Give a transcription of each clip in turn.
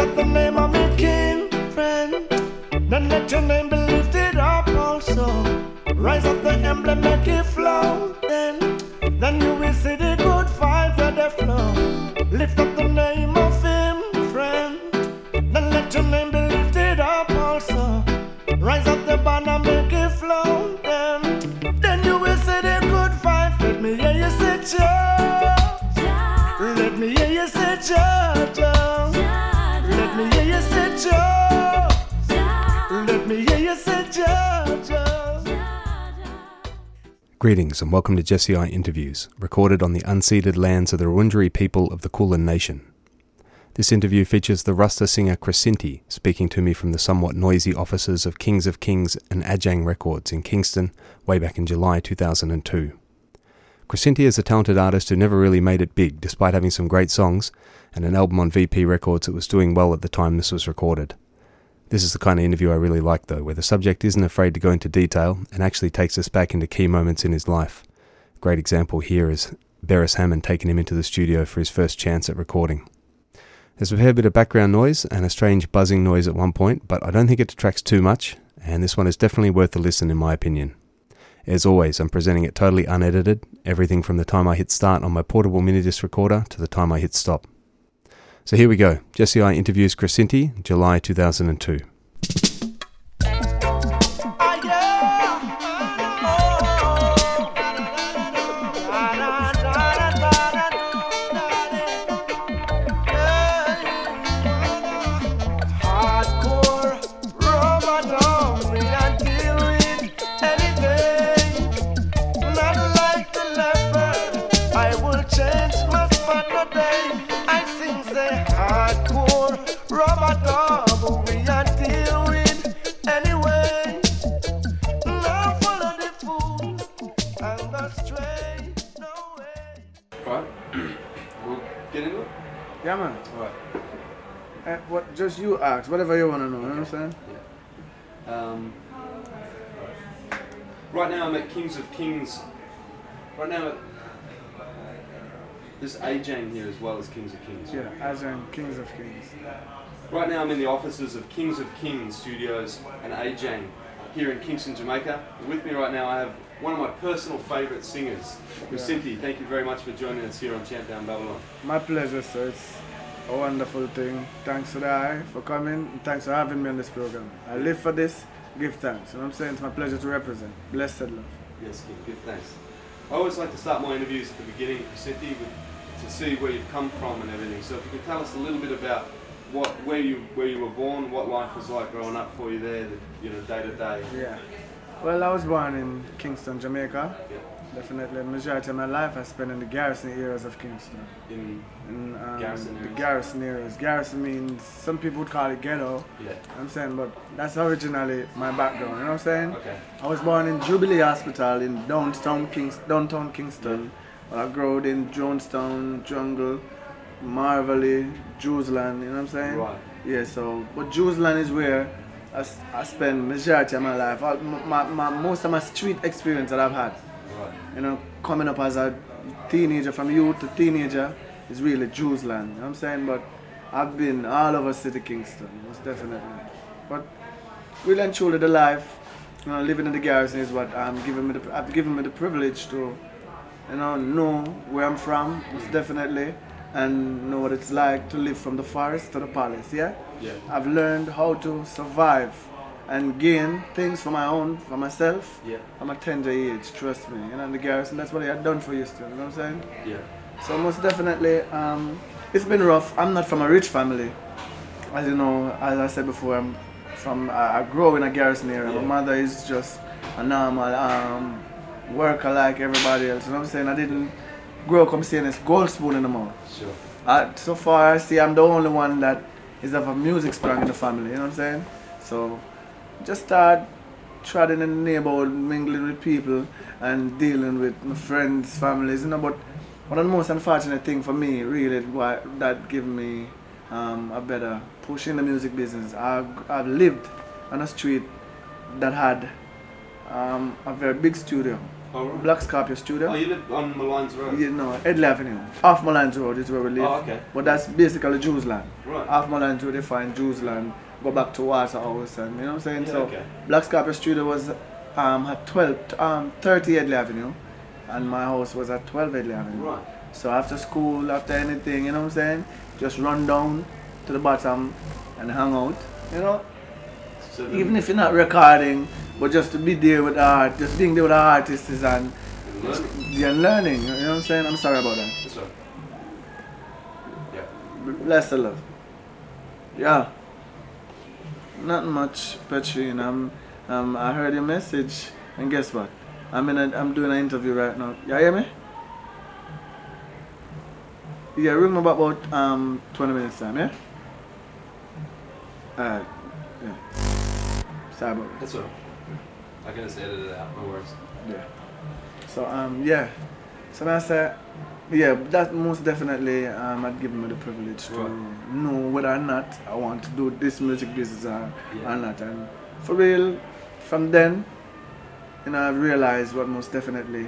That the name of it came, friend. Then let your name be lifted up also. Rise up the emblem, make it flow. Then you will see the good vibes that they flow. Lift up the name of him, friend. Then let your name be lifted up also. Rise up the banner, make it flow. Then you will see the good vibes. Let me hear you say Jah. Let me hear you say Jah, Jah. Let me hear you say Jah. Let me hear you say Jah, Jah. Greetings and welcome to Jesse I Interviews, recorded on the unceded lands of the Wurundjeri people of the Kulin Nation. This interview features the Rasta singer Chrisinti speaking to me from the somewhat noisy offices of Kings of Kings and Ajang Records in Kingston way back in July 2002. Chrisinti is a talented artist who never really made it big despite having some great songs and an album on VP Records that was doing well at the time this was recorded. This is the kind of interview I really like though, where the subject isn't afraid to go into detail and actually takes us back into key moments in his life. A great example here is Beres Hammond taking him into the studio for his first chance at recording. There's a fair bit of background noise and a strange buzzing noise at one point, but I don't think it detracts too much, and this one is definitely worth a listen in my opinion. As always, I'm presenting it totally unedited, everything from the time I hit start on my portable minidisc recorder to the time I hit stop. So here we go. Jesse I interviews Chrisinti, July 2002. Yeah, man. What? What? Just you ask, whatever you want to know, okay. You know what I'm saying? Yeah. Right now I'm at Kings of Kings. Right now, there's Ajang here as well as Kings of Kings. Yeah, Ajang, Kings of Kings. Right now I'm in the offices of Kings of Kings Studios and Ajang here in Kingston, Jamaica. With me right now I have one of my personal favourite singers, Chrisinti. Yeah. Thank you very much for joining us here on Chant Down Babylon. My pleasure, sir. It's a wonderful thing. Thanks to the Eye for coming, and thanks for having me on this program. I live for this, give thanks. You know what I'm saying? It's my pleasure to represent. Blessed love. Yes, King, give thanks. I always like to start my interviews at the beginning, Chrisinti, to see where you've come from and everything. So if you could tell us a little bit about where you were born, what life was like growing up for you there, day to day. Yeah. Well, I was born in Kingston, Jamaica. Yeah. Definitely, the majority of my life I spent in the garrison areas of Kingston. In garrison areas? The garrison areas. Garrison means, some people would call it ghetto. Yeah. I'm saying, but that's originally my background, you know what I'm saying? Okay. I was born in Jubilee Hospital in downtown Kingston. Yeah. I grew up in Jonestown, Jungle, Marvelly, Jewsland, you know what I'm saying? Right. Yeah, but Jewsland is where I spend majority of my life, most of my street experience that I've had, right. Coming up as a teenager, from youth to teenager, is really Jews land, you know what I'm saying? But I've been all over City Kingston, most definitely. But really and truly the life, living in the garrison is what I've given me the privilege to, know where I'm from, most definitely. And know what it's like to live from the forest to the palace, yeah? Yeah. I've learned how to survive and gain things for myself, yeah. From a tender age, trust me. The garrison, that's what they had done for you still, you know what I'm saying? Yeah. So most definitely, it's been rough. I'm not from a rich family. As you know, as I said before, I grew in a garrison area. Yeah. My mother is just a normal worker like everybody else, you know what I'm saying? I didn't grow up seeing this gold spoon in the mouth. Sure. So far, I'm the only one that is of a music sprung in the family, you know what I'm saying? So, just start trotting in the neighborhood, mingling with people and dealing with my friends, families, but one of the most unfortunate things for me, really, that gave me a better push in the music business. I've lived on a street that had a very big studio. Alright. Black Scorpio Studio. Oh, you live on Malines Road? Yeah, no, Edley Avenue. Off Malines Road is where we live. Oh, okay. But that's basically Jews land. Right. Off Malines Road, they find Jews land, go back to Water House, and you know what I'm saying? Yeah, so, okay. Black Scorpio Studio was at 30 Edley Avenue, and my house was at 12 Edley Avenue. Right. So, after school, after anything, you know what I'm saying? Just run down to the bottom and hang out, you know? So even if you're not recording, but just to be there with the art, just being there with the artists and learning, you know what I'm saying? I'm sorry about that. Yes, sir. Yeah. Bless the love. Yeah. Not much, Petrine. I heard your message, and guess what? I'm doing an interview right now. You hear me? Yeah, ring me back about 20 minutes time, yeah? Alright. Yeah. Sorry about that. That's all. I can just edit it out, no worries. Yeah. So So I said, yeah, that most definitely I'd give me the privilege to know whether or not I want to do this music business or not. And for real, from then, you know, I've realized what most definitely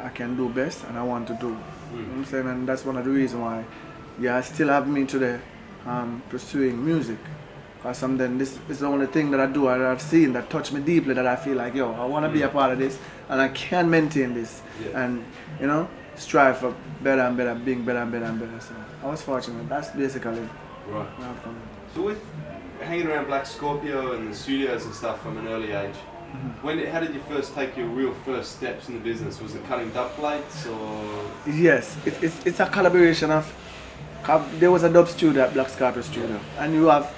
I can do best and I want to do. You know what I'm saying? And that's one of the reasons why I still have me today pursuing music. Something. This is the only thing that I do, I've seen that touch me deeply, that I feel like, yo, I want to be a part of this and I can maintain this and, you know, strive for better and better, being better and better and better. So I was fortunate. That's basically it. Right. So with hanging around Black Scorpio and the studios and stuff from an early age, how did you first take your real first steps in the business? Was it cutting dub plates or...? Yes, it's a collaboration of... There was a dub studio at Black Scorpio Studio and you have...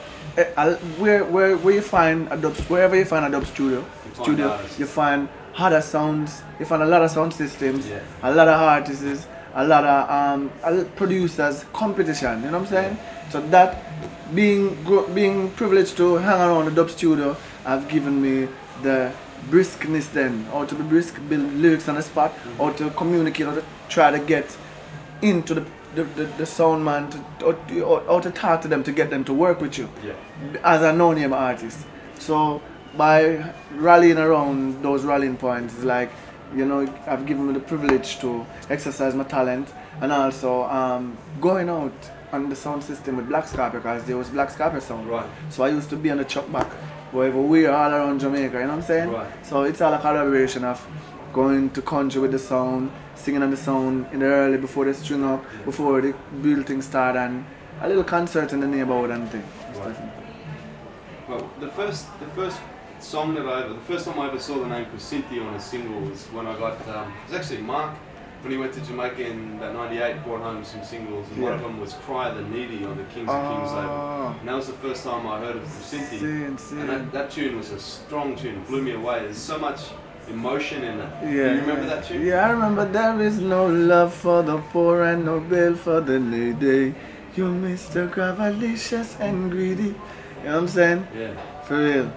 Wherever you find a dub studio, you find harder sounds, you find a lot of sound systems, a lot of artists, a lot of producers, competition, you know what I'm saying? So that, being privileged to hang around the dub studio, have given me the briskness then, how to be brisk, build lyrics on the spot, how to communicate, how to try to get into the sound man, or to talk to them, to get them to work with you as a no-name artist. So by rallying around those rallying points, it's like, you know, I've given me the privilege to exercise my talent and also going out on the sound system with Black Scorpio, because there was Black Scorpio sound. Right. So I used to be on the chuck back, wherever we are, all around Jamaica, you know what I'm saying? Right. So it's all a collaboration of going to country with the sound, singing on the sound in the early, before they string up, before the building start, and a little concert in the neighborhood and things. Right. Well, the first time I ever saw the name Chrisinti on a single was when I got, it was actually Mark, when he went to Jamaica in about 98, brought home some singles, and one of them was Cry the Needy on the Kings of Kings label. And that was the first time I heard of Chrisinti, and that tune was a strong tune, blew me away. There's so much emotion in that. Yeah. Do you remember that tune? Yeah, I remember. There is no love for the poor and no bill for the needy. You Mr. Gravalicious and greedy. You know what I'm saying? Yeah. For real.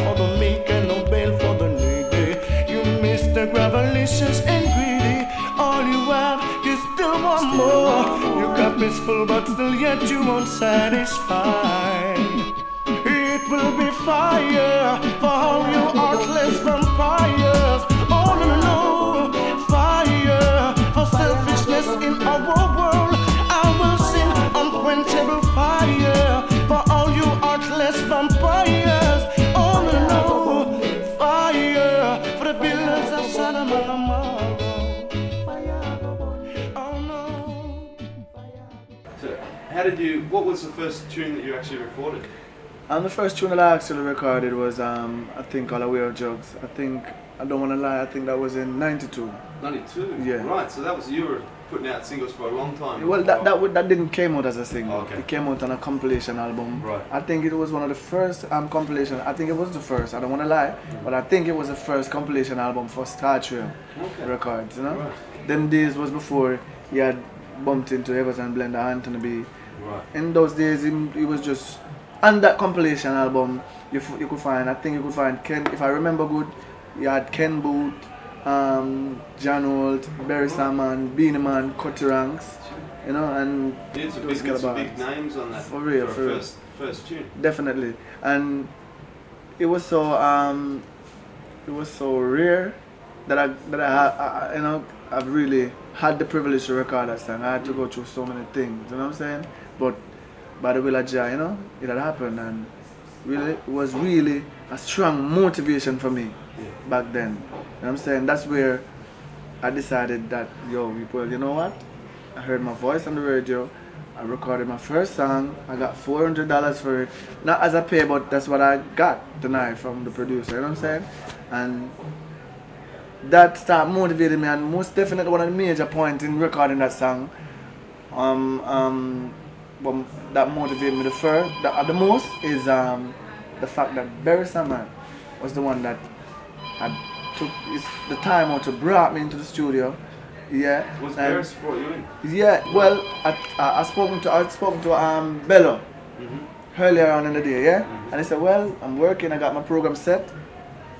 For the meek and no bail for the needy. You Mr. Gravelicious and greedy. All you have is still one more. Your cup is full but still yet you won't satisfy. It will be fire for all you artless vampires. Oh no, no, no. Fire for selfishness in our world. I will sing unquenchable fire for all you artless vampires. What was the first tune that you actually recorded? The first tune that I actually recorded was I think All Away of Drugs. I think, I don't want to lie, I think that was in 92. 92? Yeah. Right, so that was you were putting out singles for a long time. Well, that didn't came out as a single. Okay. It came out on a compilation album. Right. I think it was one of the first compilation. I think it was the first. I don't want to lie, but I think it was the first compilation album for Startrium Records. You know, them days was before he had bumped into Everton Blender, Anthony B. Right. In those days, he was just on that compilation album. You could find, I think you could find Ken, if I remember good, you had Ken Booth, John Holt, Beres Hammond, Beanie Man, Cutty Ranks, you know, and those big names on that for real. First tune. Definitely, and it was so rare that I you know, I've really had the privilege to record that song. I had to go through so many things, you know what I'm saying? But by the will of Jah, you know, it had happened, and really it was really a strong motivation for me back then. You know what I'm saying? That's where I decided that, yo, people, you know what? I heard my voice on the radio, I recorded my first song, I got $400 for it. Not as a pay, but that's what I got tonight from the producer, you know what I'm saying? And that started motivating me, and most definitely one of the major points in recording that song, that motivated me the most is the fact that Beres Hammond was the one that had took the time out to brought me into the studio. Yeah. Was Beres brought you in? Yeah. Well, I spoke to Bello earlier on in the day. Yeah. Mm-hmm. And he said, well, I'm working. I got my program set.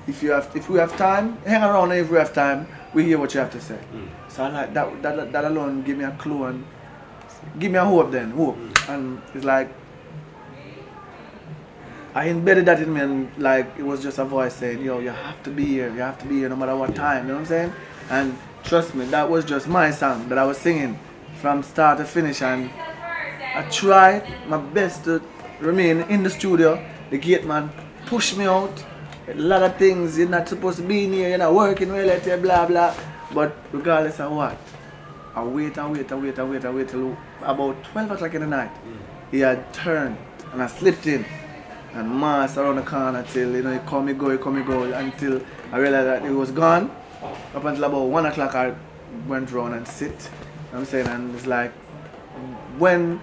If we have time, hang around. If we have time, we hear what you have to say. Mm. So I like that alone gave me a clue and give me a hope. And it's like I embedded that in me, and like it was just a voice saying, yo, you have to be here. You have to be here no matter what time. You know what I'm saying? And trust me, that was just my song that I was singing from start to finish, and I tried my best to remain in the studio. The gate man pushed me out. A lot of things, you're not supposed to be in here, you're not working well at it, blah blah. But regardless of what, I wait and wait and wait and wait and wait till about 12 o'clock in the night. He had turned and I slipped in and masked around the corner till, you know, he come, he go, until I realized that he was gone. Up until about 1 o'clock I went round and sit, you know what I'm saying? And it's like when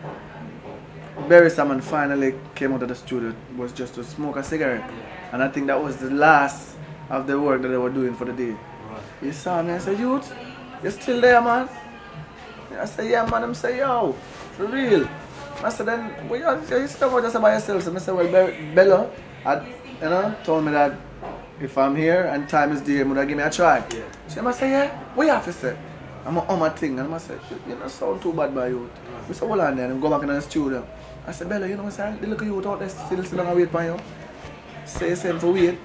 Beres Hammond finally came out of the studio, it was just to smoke a cigarette. And I think that was the last of the work that they were doing for the day. Right. He saw me and said, youth, you're still there, man? I said, yeah, man. I said, yo, for real. I said, then, well, you still talking just by yourself. So I said, well, Bello, you know, told me that if I'm here and time is there, would I give me a try? Yeah. So I said, yeah, what you have to say? I'm on my thing. And I said, you don't sound too bad by youth. We said, hold on there, and go back in the studio. I said, Bello, you know what I'm saying? They look at you out there, still on wait for you. Say same for weight.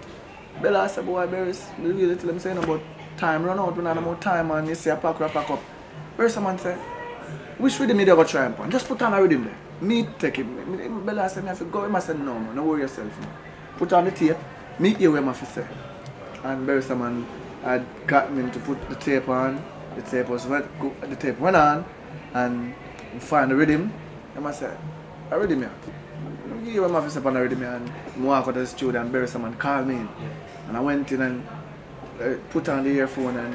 Bella said, boy, Beres, you really tell him saying about time run out, we don't have more time, and you say a pack up. Beres Hammond said, which rhythm you go try upon? Just put on a rhythm there. Me take him. Bella said, I said, go him. I said, no, man, don't worry yourself, man. Put on the tape, me hear what I say. And Beres Hammond had got me to put the tape on. The tape went on, and find the rhythm. And I said, a rhythm here. He went off his up on the rhythm and walked out of the studio, and Beres Hammond called me in. And I went in and put on the earphone, and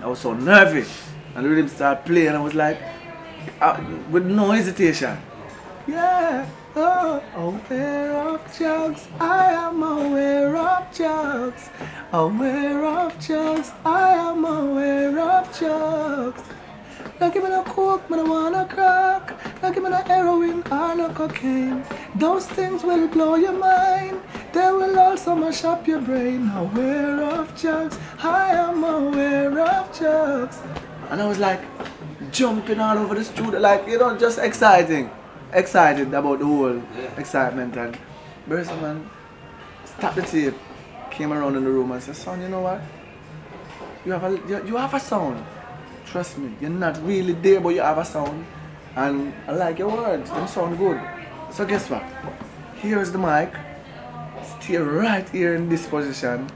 I was so nervous. And the rhythm started playing, and I was like, with no hesitation, yeah, oh, aware of jokes, I am aware of jokes. Aware of jokes, I am aware of jokes. Don't give me no coke, man, I wanna crack. Don't give me no heroin or no cocaine. Those things will blow your mind. They will also mash up your brain. Aware of jokes, I am aware of jokes. And I was like jumping all over the studio, like, you know, just excited about the whole excitement. And Beres Hammond stopped the tape, came around in the room and said, son, you know what? You have a sound. Trust me, you're not really there, but you have a sound, and I like your words, them sound good. So guess what? Here's the mic, stay right here in this position,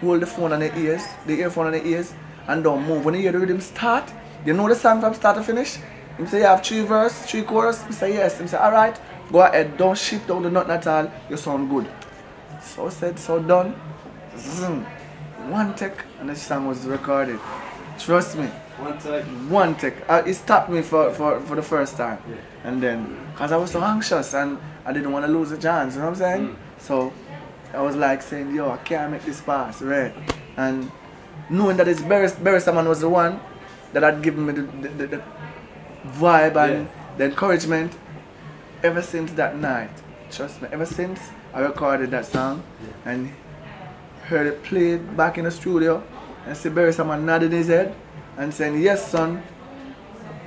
hold the phone on the ears, the earphone on the ears, and don't move. When you hear the rhythm start, you know the song from start to finish? You say you have three verse, three chorus, you say yes, you say alright, go ahead, don't shift, don't do nothing at all, you sound good. So said, so done, one take, and the song was recorded. Trust me. One take. It stopped me for the first time. Yeah. And then, because I was so anxious and I didn't want to lose a chance, you know what I'm saying? Mm. So I was like saying, yo, I can't make this pass, right? And knowing that it's Beres Hammond was the one that had given me the vibe and the encouragement ever since that night. Trust me, ever since I recorded that song and heard it played back in the studio and see Beres Hammond nodding his head and saying, yes, son,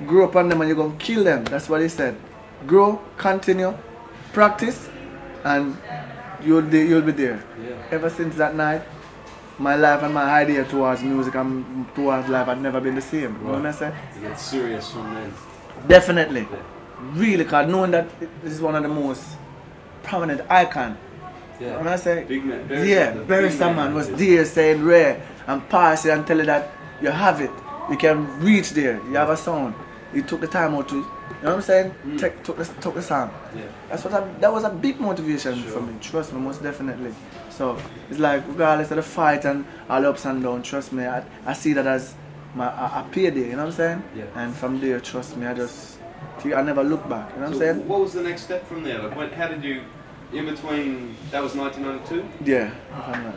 grow up on them and you're going to kill them. That's what he said. Grow, continue, practice, and you'll be there. Yeah. Ever since that night, my life and my idea towards music and towards life had never been the same. Right. You know what I'm saying? You get serious from then. Definitely. Yeah. Really, because knowing that this is one of the most prominent icons. Yeah. You know what I'm saying? Big man. Beres Hammond was there saying rare and pass it and tell you that you have it. You can reach there. You have a sound. You took the time out to, you know what I'm saying? Mm. Took the sound. Yeah. That's what that was a big motivation for me. Trust me, most definitely. So it's like regardless of the fight and all the ups and downs, trust me, I see that as my a payday. You know what I'm saying? Yeah. And from there, trust me, I never look back. You know what I'm saying? What was the next step from there? Like, how did you? In between, that was 1992? Yeah.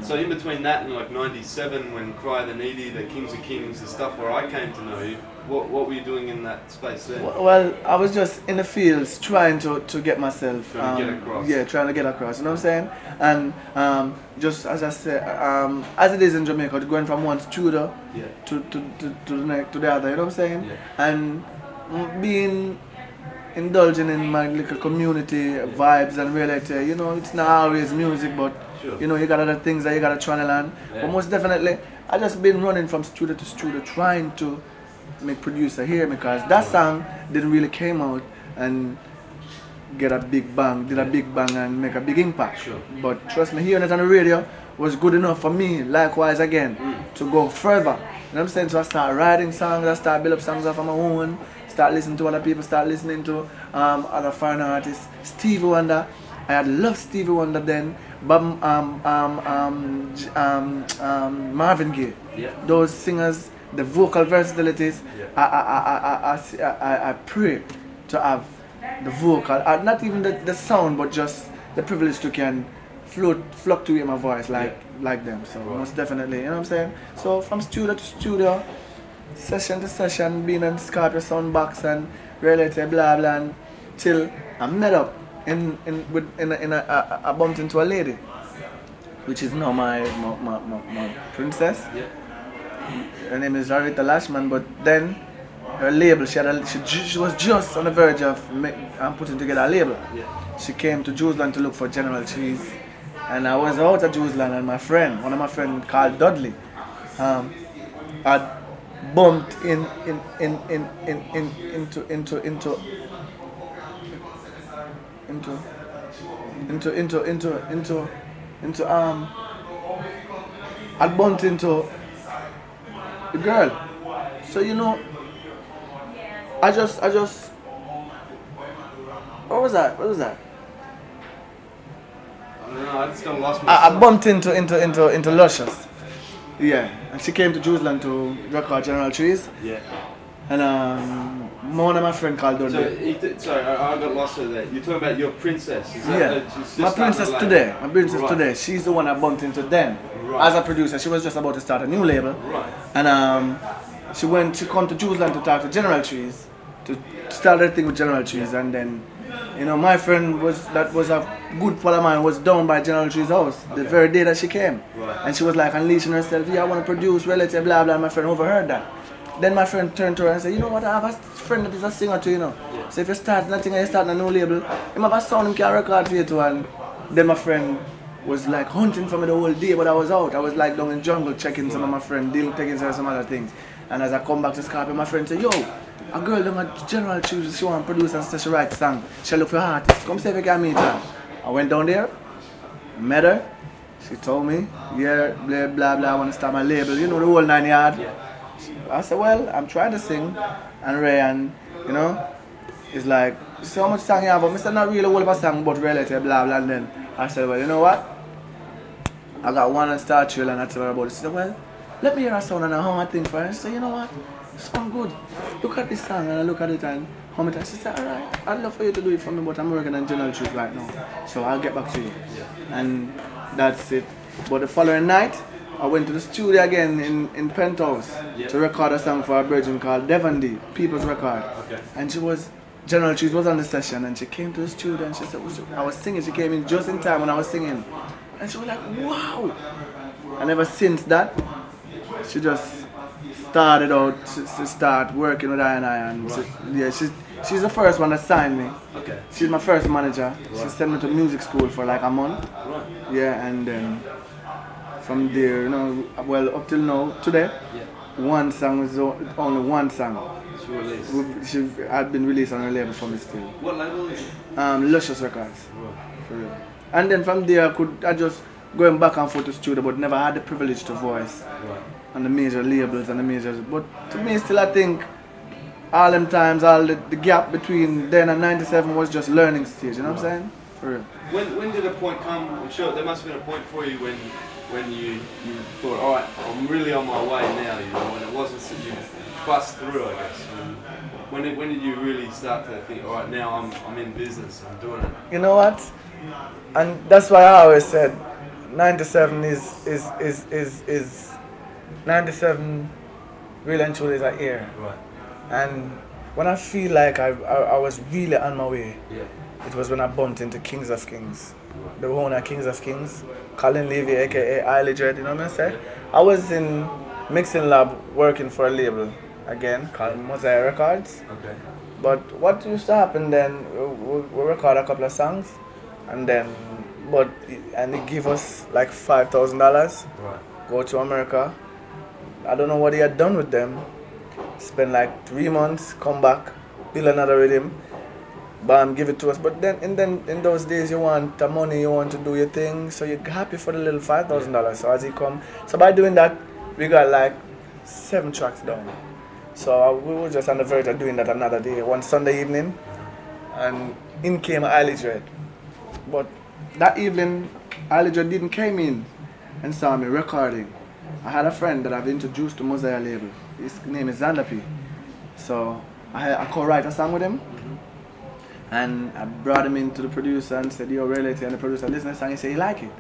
So in between that and like 97, when Cry the Needy, the Kings of Kings, the stuff where I came to know you, what were you doing in that space there? Well, I was just in the fields trying to get myself... Trying to get across, you know what I'm saying? And just as I said, as it is in Jamaica, going from one studio to the other, you know what I'm saying? Yeah. And being... indulging in my little community vibes and reality, you know, it's not always music, but you know, you got other things that you gotta try to learn. Yeah. But most definitely, I just been running from studio to studio trying to make producer here because that song didn't really came out and get a big bang, and make a big impact. Sure. But trust me, hearing it on the radio was good enough for me, likewise again, to go further. You know what I'm saying? So I start writing songs, I start build up songs off on my own. Start listening to other people, start listening to other foreign artists. Stevie Wonder, I had loved Stevie Wonder then, but Marvin Gaye, those singers, the vocal versatilities. Yeah. I pray to have the vocal, not even the sound, but just the privilege to can fluctuate my voice like them. So most definitely, you know what I'm saying. So from studio to studio. Session to session, being on Scorpio Sound box and reality, blah blah, and till I met up I bumped into a lady, which is now my princess. Yeah. Her name is Arita Lashman, but then her label, she was just on the verge of putting together a label. Yeah. She came to Jerusalem to look for General Cheese, and I was out at Jerusalem, and one of my friends called Dudley, bumped into the girl. So you know, I just what was that? I don't know, I just got lost myself. I bumped into Luscious. Yeah, and she came to Jerusalem to record General Trees. Yeah. And one of my friends called Dudley. Sorry, I got lost with that. You're talking about your princess. Is that my princess today. She's the one I bumped into then. Right. As a producer, she was just about to start a new label. Right. And she come to Jerusalem to talk to General Trees, to start her thing with General Trees. And then, you know, my friend was a good friend of mine, was down by General Tree's house the very day that she came. Right. And she was like unleashing herself, I want to produce, relative, blah, blah, and my friend overheard that. Then my friend turned to her and said, you know what, I have a friend that is a singer too, you know. Yeah. So if you start nothing and you start a new label, you have a sound, you can record for you too. And then my friend was like hunting for me the whole day, but I was out. I was like down in the jungle checking some of my friends, taking care of some other things. And as I come back to Scorpio, my friend said, yo, a girl in my General Trees, she want to produce and she writes song. She look for artists. Come see if you can meet her. I went down there, met her. She told me, blah, blah, blah, I want to start my label. You know, the whole 9 yard. Yeah. I said, well, I'm trying to sing and Ray, and, you know, it's like, so much song you have, but I said, not really all of a song, but relative, blah, blah. And then I said, well, you know what? I got one and start chill, and I told her about it. She said, well, let me hear a sound and I hung a thing for her. I said, you know what? this one good. Look at this song, and I look at it and how many times she said, alright, I'd love for you to do it for me, but I'm working on general shoot right now. So I'll get back to you. And that's it. But the following night, I went to the studio again in Penthouse to record a song for a virgin called Devon D, People's Record. Okay. And she was, General Cheese was on the session, and she came to the studio and she said, I was singing, she came in just in time when I was singing. And she was like, wow! And ever since that, she just started out to start working with I and I. And she, yeah, she's the first one that signed me. Okay. She's my first manager. Right. She sent me to music school for like a month. Right. Yeah, and then from there, you know, well, up till now, today, one song was only one song. She had been released on her label for me still. What label is it? Luscious Records. Right. For real. And then from there, I just going back and forth to studio, but never had the privilege to voice on the major labels and the majors. But to me, still, I think all them times, all the gap between then and 97 was just learning stage, you know what I'm saying? For real. When did a point come? I'm sure there must have been a point for you when you thought, all right, I'm really on my way now, you know, and it wasn't so you bust through, I guess. When did you really start to think, all right, now I'm in business, I'm doing it? You know what? And that's why I always said 97 is 97 really and truly is a year. Right. And when I feel like I was really on my way, it was when I bumped into Kings of Kings. The owner Kings of Kings, Colin Levy, aka Haile Dread, you know what I'm saying? I was in mixing lab working for a label again called Mosaic Records. Okay. But what used to happen then, we record a couple of songs and they give us like $5,000, go to America. I don't know what he had done with them. Spend like 3 months, come back, build another rhythm, bam, give it to us. But then in those days, you want the money, you want to do your thing, so you're happy for the little $5,000. So as he come, so by doing that, we got like 7 tracks down. So we were just on the verge of doing that another day, one Sunday evening, and in came Haile Dread. But that evening, Haile Dread didn't came in and saw me recording. I had a friend that I've introduced to Mosaic label. His name is Xander P. So I co-write a song with him. And I brought him in to the producer and said, yo, relate. And the producer listened to the song and said he liked it.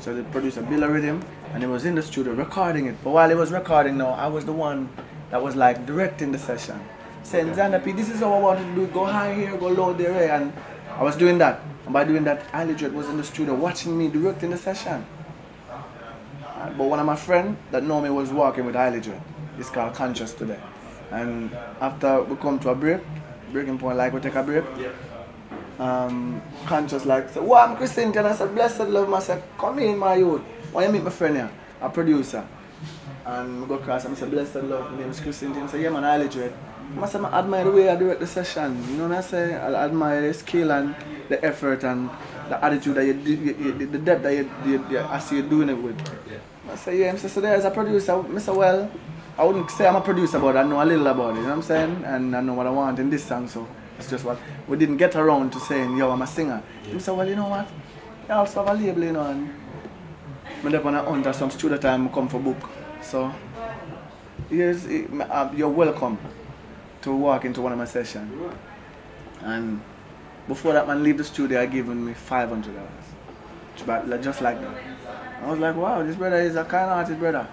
So the producer built a rhythm and he was in the studio recording it. But while he was recording now, I was the one that was like directing the session. Saying, Xander P, this is how I want to do it. Go high here, go low there. And I was doing that. And by doing that, Haile Dread was in the studio watching me directing the session. But one of my friends that know me was working with Haile Dread. It's called Conscious Today. And after we come to a breaking point, like we take a break, Conscious like said, well, I'm Chrisinti. And I said, blessed love, I said, come in, my youth. Why you meet my friend here? A producer. And we go across and I said, blessed love, my name is Chrisinti. I said, yeah, man, Haile Dread. I said, I admire the way I direct the session. You know what I say? I admire the skill and the effort and the attitude that you the depth that I see you doing it with. Yeah. I say, yeah, I said, so there is a producer. I said, well, I wouldn't say I'm a producer, but I know a little about it, you know what I'm saying? And I know what I want in this song, so it's just what we didn't get around to saying, yo, I'm a singer. Yeah. He said, well, you know what? I also have a label, you know, and I'm up on a hunt some studio time, I come for book. So, here's, you're welcome to walk into one of my sessions. And before that man leave the studio, I gave him $500. But just like that. I was like, wow, this brother is a kind-hearted brother.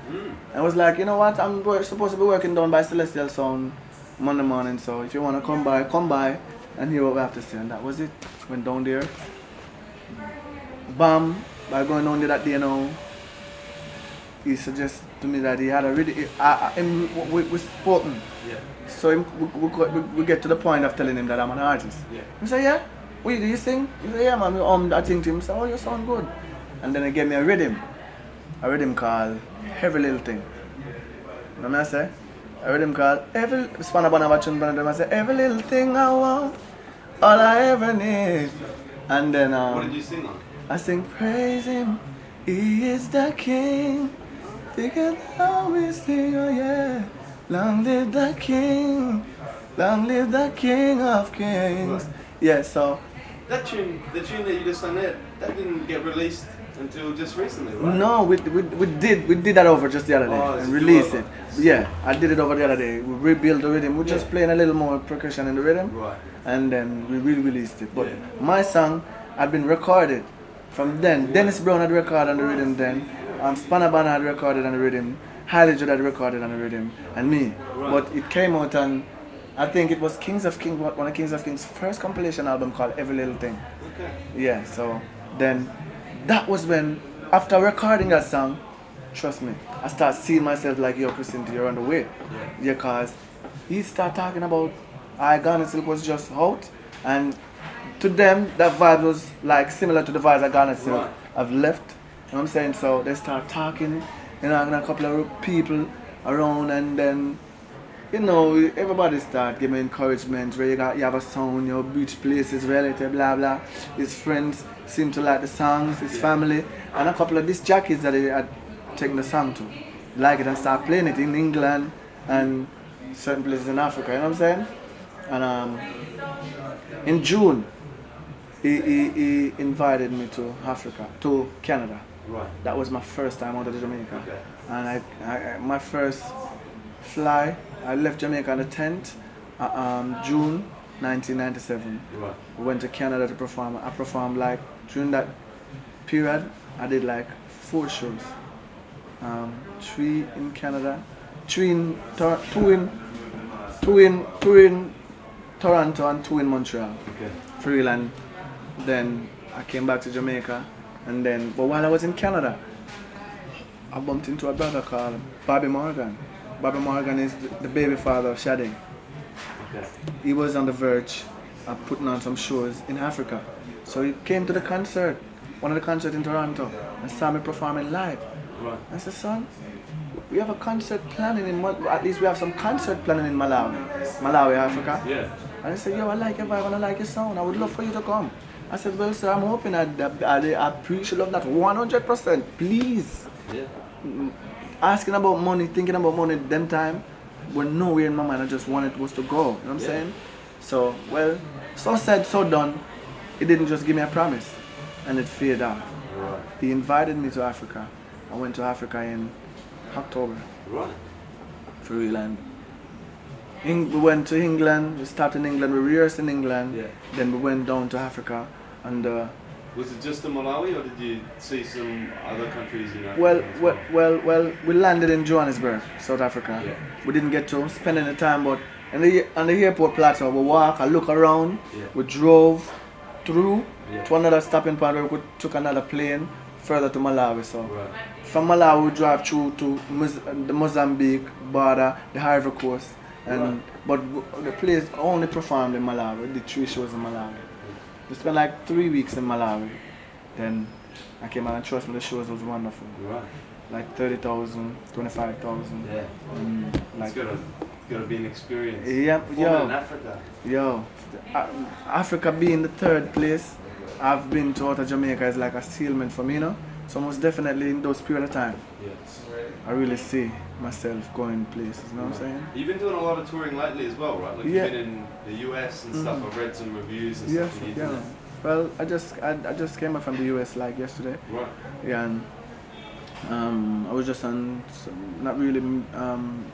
I was like, you know what, I'm supposed to be working down by Celestial Sound Monday morning, so if you want to come by and hear what we have to say. And that was it. Went down there. Bam, by going down there that day, you know, he suggested to me that he had already, we spoke. Yeah. So we get to the point of telling him that I'm an artist. Yeah. He said, yeah? Wait, do you sing? He said, yeah, man, I think to him. He said, oh, you sound good. And then he gave me a rhythm called Every Little Thing. You know what I say? A rhythm called Every Little Thing I Want, All I Ever Need. And then what did you sing on? I sing, praise him, he is the king. They can always sing, oh yeah. Long live the king. Long live the king of kings. Right. Yeah, so... That tune that you just sang there, that didn't get released until just recently, right? No, we did that over just the other day and released it. Yeah, I did it over the other day. We rebuilt the rhythm. We're just playing a little more percussion in the rhythm, right? And then we re-released it. But my song had been recorded from then. Dennis Brown had recorded on the rhythm then. Spanabana had recorded on the rhythm. Haile Selassie had recorded on the rhythm, and me. Right. But it came out on, I think it was Kings of Kings, one of Kings of Kings' first compilation album called Every Little Thing. Okay. Yeah, so then that was when, after recording that song, trust me, I start seeing myself like, yo, Chrisinti, you're on the way. Yeah, because he start talking about Ghana Silk was just out, and to them, that vibe was like similar to the vibes Ghana Silk have left. You know what I'm saying? So they start talking, you know, and a couple of people around, and then, you know, everybody start giving encouragement, where you have a sound, your beach place is relative, blah, blah. His friends seem to like the songs, his family, and a couple of these jackies that they had taken the song to, like it and start playing it in England and certain places in Africa, you know what I'm saying? And in June, he invited me to Africa, to Canada. Right. That was my first time out of Jamaica. Okay. And I my first fly, I left Jamaica on the 10th, June 1997. Right. We went to Canada to perform. I performed like, during that period, I did like 4 shows. 3 in Canada, 2 in Toronto and 2 in Montreal. Okay. For real, and then I came back to Jamaica, and then, but while I was in Canada, I bumped into a brother called Bobby Morgan. Bobby Morgan is the baby father of Sade. Okay. He was on the verge of putting on some shows in Africa. So he came to the concert, one of the concerts in Toronto, and saw me performing live. Right. I said, son, we have a concert planning in, at least we have some concert planning in Malawi, Africa. Yeah. And I said, yo, I like your vibe and I like your sound. I would love for you to come. I said, well, sir, I'm hoping I appreciate love that 100%, please. Yeah. Asking about money, thinking about money at them time, were nowhere in my mind. I just wanted was to go. You know what I'm saying? So, well, so said, so done. It didn't just give me a promise, and it faded out. Right. He invited me to Africa. I went to Africa in October. Right. For real, and we went to England. We started in England. We rehearsed in England. Yeah. Then we went down to Africa, and. Was it just in Malawi, or did you see some other countries in Africa? Well, we landed in Johannesburg, South Africa. Yeah. We didn't get to spend any time, but on the airport plateau, we walked, I looked around, we drove through to another stopping point where we took another plane further to Malawi. So from Malawi, we drive through to the Mozambique border, the Ivory Coast, and but the place only performed in Malawi. The 3 shows in Malawi. We spent like 3 weeks in Malawi. Then I came out, and trust me, the shows was wonderful. Right. Like 30,000, 25,000. Yeah. Like, it's gotta be an experience. Yeah, yo. In Africa. Yo, Africa being the 3rd place I've been to out of Jamaica is like a sealment for me, you know? So most definitely in those period of time, I really see myself going places, you know what I'm saying? You've been doing a lot of touring lately as well, right? Like you've been in the US and stuff. I've read some reviews and stuff. Well, I just came back from the US like yesterday. Right. Yeah, and I was just on some, not really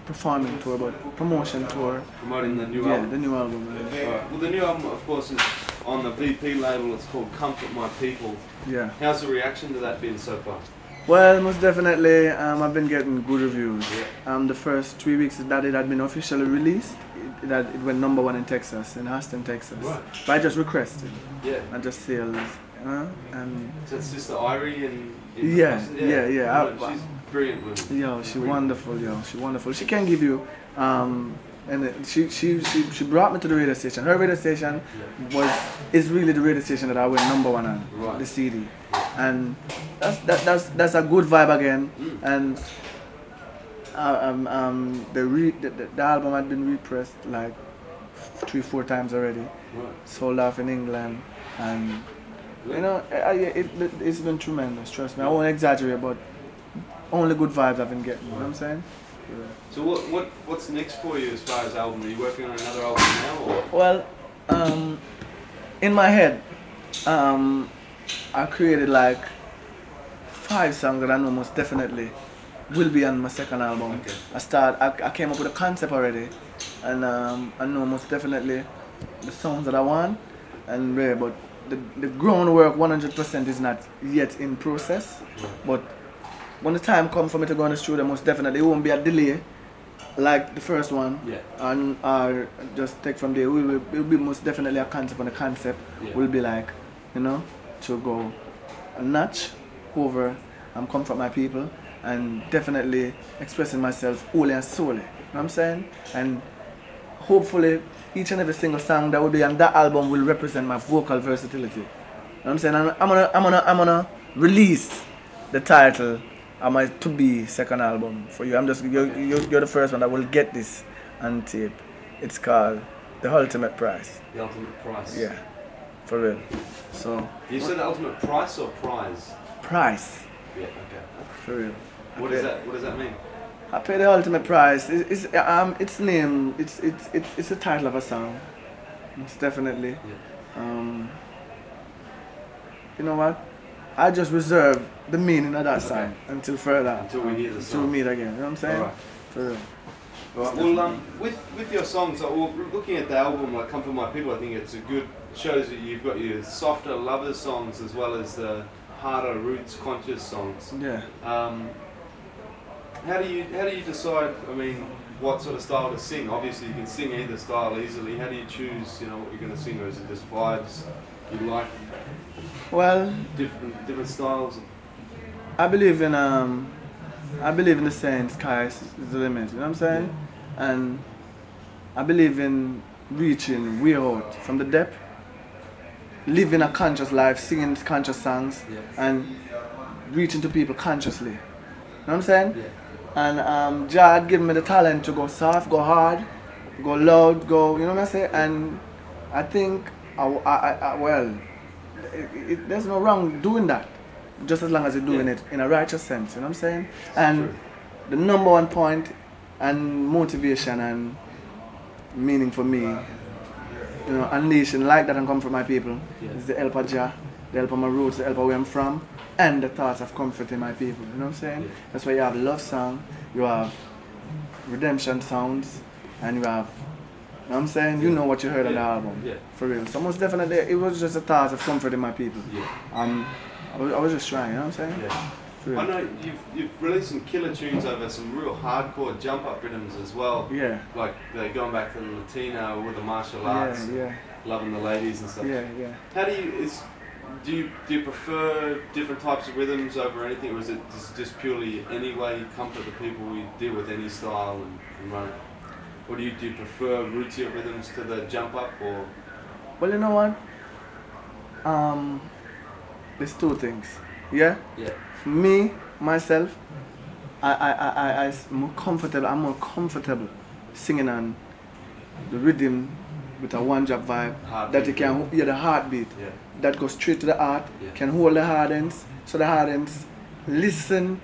performing tour, but promotion tour. Promoting the new album. Yeah, the new album. Okay. Right. Well, the new album, of course, is on the VP label. It's called Comfort My People. Yeah. How's the reaction to that been so far? Well, most definitely, I've been getting good reviews. Yeah. The first 3 weeks that it had been officially released, it went number 1 in Texas, in Austin, Texas. Right. But I just requested. Yeah. I just sales. So it's just the Irie and. Yeah. She's brilliant with it. Yo, she's wonderful. She can give you. And she brought me to the radio station. Her radio station is really the radio station that I went number 1 on, the CD. And that's a good vibe again. And the album had been repressed like 3-4 times already. Sold off in England, and you know it's been tremendous. Trust me, I won't exaggerate, but only good vibes I've been getting. You know what I'm saying? Yeah. So what's next for you as far as album? Are you working on another album now? Or? Well, in my head, I created like five songs that I know most definitely will be on my second album. Okay. I came up with a concept already, and I know most definitely the songs that I want, and but the groundwork 100% is not yet in process. But when the time comes for me to go on the studio, most definitely it won't be a delay like the first one, yeah. And just take from there. It will be most definitely a concept, and the concept will be like, you know, to go a notch over and comfort my people, and definitely expressing myself wholly and solely. You know what I'm saying? And hopefully each and every single song that will be on that album will represent my vocal versatility. You know what I'm saying? And I'm gonna release the title of my to-be second album for you. You're the first one that will get this on tape. It's called The Ultimate Prize. The Ultimate Prize. Yeah. For real. So you said The Ultimate Price or Prize? Price. Yeah, okay. For real. What does that mean? I pay the ultimate price. It's name. It's the title of a song. It's definitely. Yeah. You know what? I just reserve the meaning of that song until further. Until we hear the song. Until we meet again. You know what I'm saying? Right. For real. Right. Well, with your songs, looking at the album, like "Comfort My People," I think it's a good shows that you've got your softer lover songs as well as the harder roots conscious songs. Yeah. How do you decide? I mean, what sort of style to sing? Obviously, you can sing either style easily. How do you choose? You know what you're going to sing, or is it just vibes you like? Well, different styles. I believe in the saying, sky is the limit, you know what I'm saying? Yeah. And I believe in reaching way out from the depth, living a conscious life, singing conscious songs, and reaching to people consciously, you know what I'm saying? Yeah. And Jah had given me the talent to go soft, go hard, go loud, go, you know what I'm saying? And I think, there's no wrong doing that. Just as long as you're doing it in a righteous sense, you know what I'm saying? And the number one point and motivation and meaning for me, you know, unleashing like that and come from my people is the help of Jah, the help of my roots, the help of where I'm from, and the thoughts of comforting my people, you know what I'm saying? Yeah. That's why you have love song, you have redemption sounds, and you have, you know what I'm saying? You know what you heard on the album, for real. So most definitely, it was just the thoughts of comforting my people. Yeah. I was just trying, you know what I'm saying? Yeah. I know you've released some killer tunes over some real hardcore jump up rhythms as well. Yeah. Like they're going back to the Latino with the martial arts, loving the ladies and stuff. Yeah, yeah. How do you do you prefer different types of rhythms over anything, or is it just purely any way you comfort the people, you deal with any style and run it? Or do you prefer rootier rhythms to the jump up or? Well, you know what? There's two things, yeah? Yeah. Me, myself, I'm more comfortable singing on the rhythm with a one-drop vibe that you can hear the heartbeat that goes straight to the heart, can hold the hard ends, so the hard ends listen,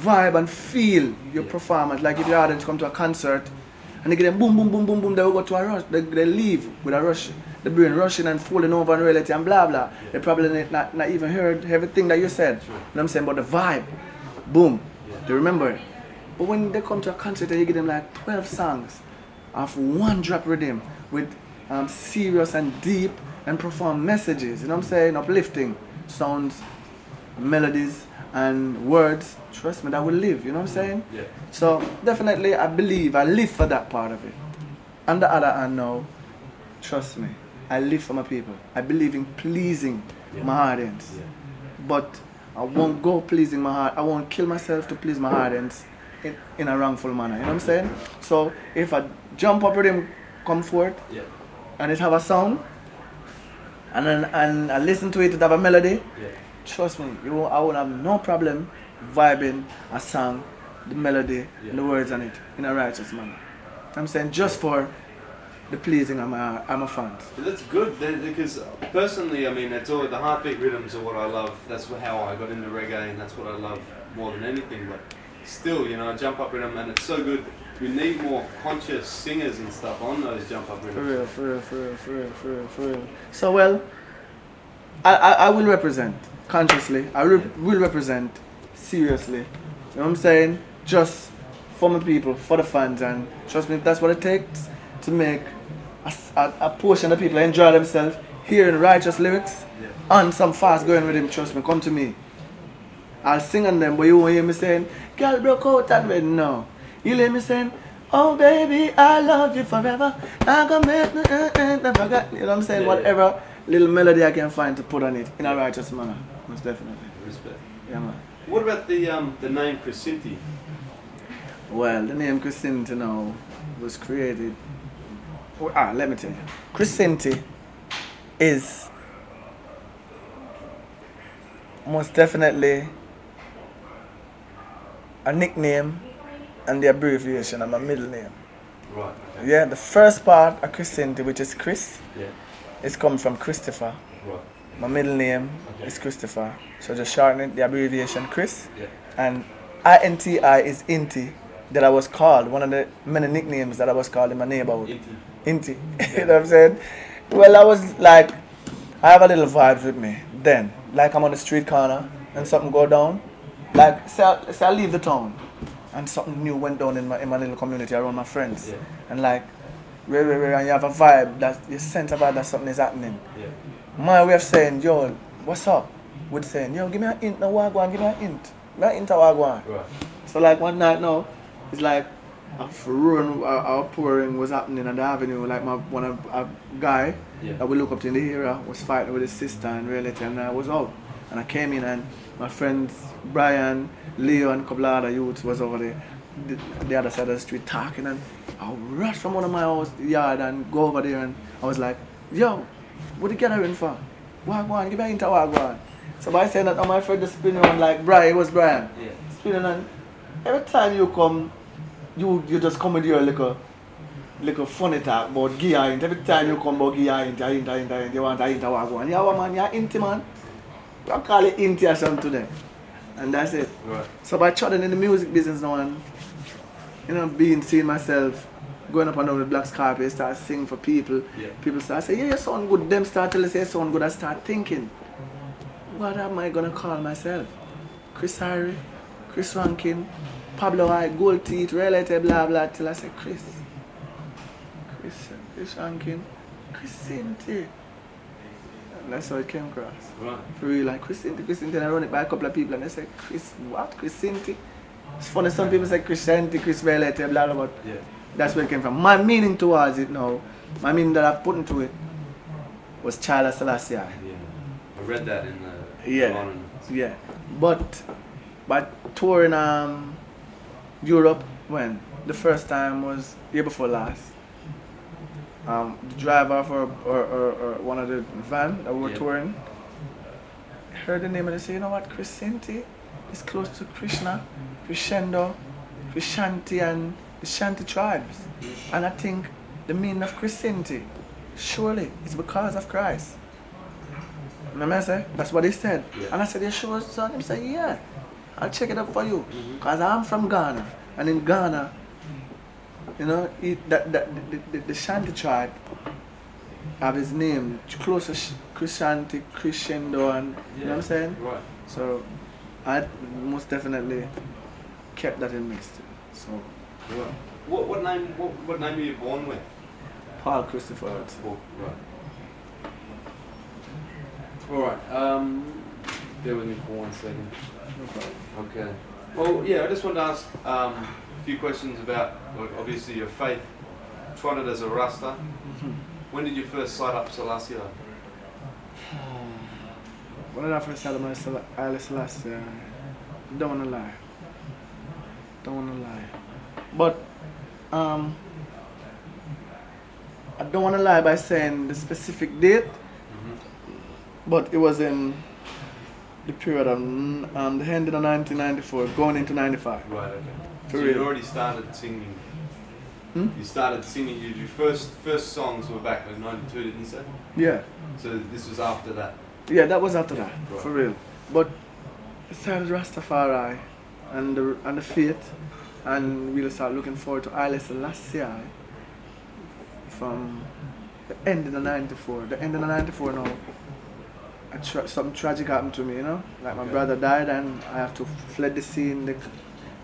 vibe, and feel your performance. Like if your hard ends come to a concert and they get them boom, boom, boom, boom, boom, they will go to a rush, they leave with a rush. The brain rushing and falling over and reality and blah blah. They probably not even heard everything that you said. True. You know what I'm saying? But the vibe, boom, they remember it. But when they come to a concert and you give them like 12 songs of one drop rhythm with serious and deep and profound messages, you know what I'm saying? Uplifting sounds, melodies and words, trust me, that will live, you know what I'm saying? Yeah. So definitely I live for that part of it. On the other hand now, trust me, I live for my people. I believe in pleasing my audience. Yeah. But I won't go pleasing my heart. I won't kill myself to please my audience in a wrongful manner. You know what I'm saying? So if I jump up with him, come forth, and it have a sound, and I listen to it have a melody, trust me, I will have no problem vibing a song, the melody, and the words on it in a righteous manner. I'm saying just for the pleasing I'm a fan. That's good, because personally, I mean, it's all the heartbeat rhythms are what I love. That's how I got into reggae, and that's what I love more than anything. But still, you know, jump up rhythm, and it's so good. We need more conscious singers and stuff on those jump up rhythms. For real. So well, I will represent consciously. I will represent seriously. You know what I'm saying? Just for my people, for the fans, and trust me, if that's what it takes to make a portion of people enjoy themselves hearing righteous lyrics and some fast going with them, trust me, come to me. I'll sing on them, but you won't hear me saying, girl broke out and red, no. You hear me saying, oh baby, I love you forever. I can make the end, I forgot. You know what I'm saying? Yeah, whatever little melody I can find to put on it in a righteous manner. Most definitely. Respect. Yeah, man. What about the name Chrisinti? Well, the name Chrisinti now was created. Let me tell you. Chrisinti is most definitely a nickname and the abbreviation of my middle name. Right. Okay. Yeah, the first part of Chrisinti, which is Chris, it's come from Christopher. Right. My middle name is Christopher. So just shorten the abbreviation Chris. Yeah. And INTI is Inti, that I was called, one of the many nicknames that I was called in my neighborhood. Inti. Yeah. You know what I'm saying? Well, I was like, I have a little vibe with me then. Like I'm on the street corner and something go down. Like, say I leave the town and something new went down in my little community around my friends. Yeah. And like, and you have a vibe that you sense about that something is happening. Yeah. My way of saying, yo, what's up? Would saying, yo, give me an int, no wagwan, give me an int. Give me an int, a wagwan. Right. So like one night now, it's like a furrowing, outpouring was happening on the avenue. Like a guy that we look up to in the area was fighting with his sister and relative, and I was out. And I came in and my friends Brian, Leo and a couple of other youths was over there, the other side of the street talking, and I rushed from one of my house yard and go over there, and I was like, yo, what are you gathering for? Wagwan, give me an into wagwan. So by saying that, my friend just spinning on like Brian, it was Brian. Yeah. Spinning on. Every time you come, you just come with your little funny talk about give a hint. Every time you come about give a hint, you want a hint, wagwan. You have a man, you have a hint, man. I call it hint or something to them. And that's it. Right. So by chatting in the music business now and, you know, seeing myself going up and down with Black Scorpio, start singing for people. Yeah. People start saying, yeah, you sound good. Them start telling us, you sound good. I start thinking, what am I going to call myself? Chris Harry, Chris Rankin, Pablo I, Gold Teeth, related, blah, blah, till I said, Chris Rankin, Chrisinti. That's how it came across. Right. For real, like Chrisinti, and I run it by a couple of people and they say, Chris, what? Chrisinti? It's funny, some people say Chrisinti, Chris Velete, blah, blah, blah. Yeah. That's where it came from. My meaning towards it now, my meaning that I've put into it was Child of Selassie. Yeah. I read that in the morning. Yeah. But by touring Europe, when? The first time was year before last. The driver for or one of the van that we were touring heard the name and they said, you know what, Chrisinti is close to Krishna, Crescendo, Chrisanti and the Shanti tribes. And I think the meaning of Chrisinti, surely it's because of Christ. Remember I said? That's what they said. Yeah. And I said, you sure, son? He said, yeah, I'll check it up for you. Because I'm from Ghana. And in Ghana, you know, the Shanti tribe have his name close to Chrisanti, Crescendo, and you know what I'm saying? Right. So I most definitely kept that in mix too. So right. What name were you born with? Paul Christopher. Right. Alright, bear with me for 1 second. No problem. Okay. Well I just wanted to ask a few questions about, obviously, your faith. Tried it as a Rasta. Mm-hmm. When did you first sight up Selassie? When did I first sight up Haile Selassie? Don't wanna lie. But I don't wanna lie by saying the specific date. Mm-hmm. But it was in the period of the end of 1994, going into 95. Right. Okay. So you already started singing. You started singing. Your first songs were back in 92, didn't you say? Yeah. So this was after that. Yeah, that was after that, right. For real. But it started Rastafari and the faith, and we'll start looking forward to Haile Selassie from the end of the 94. The end of the 94 now something tragic happened to me, you know? Like my brother died and I have to fled the scene. They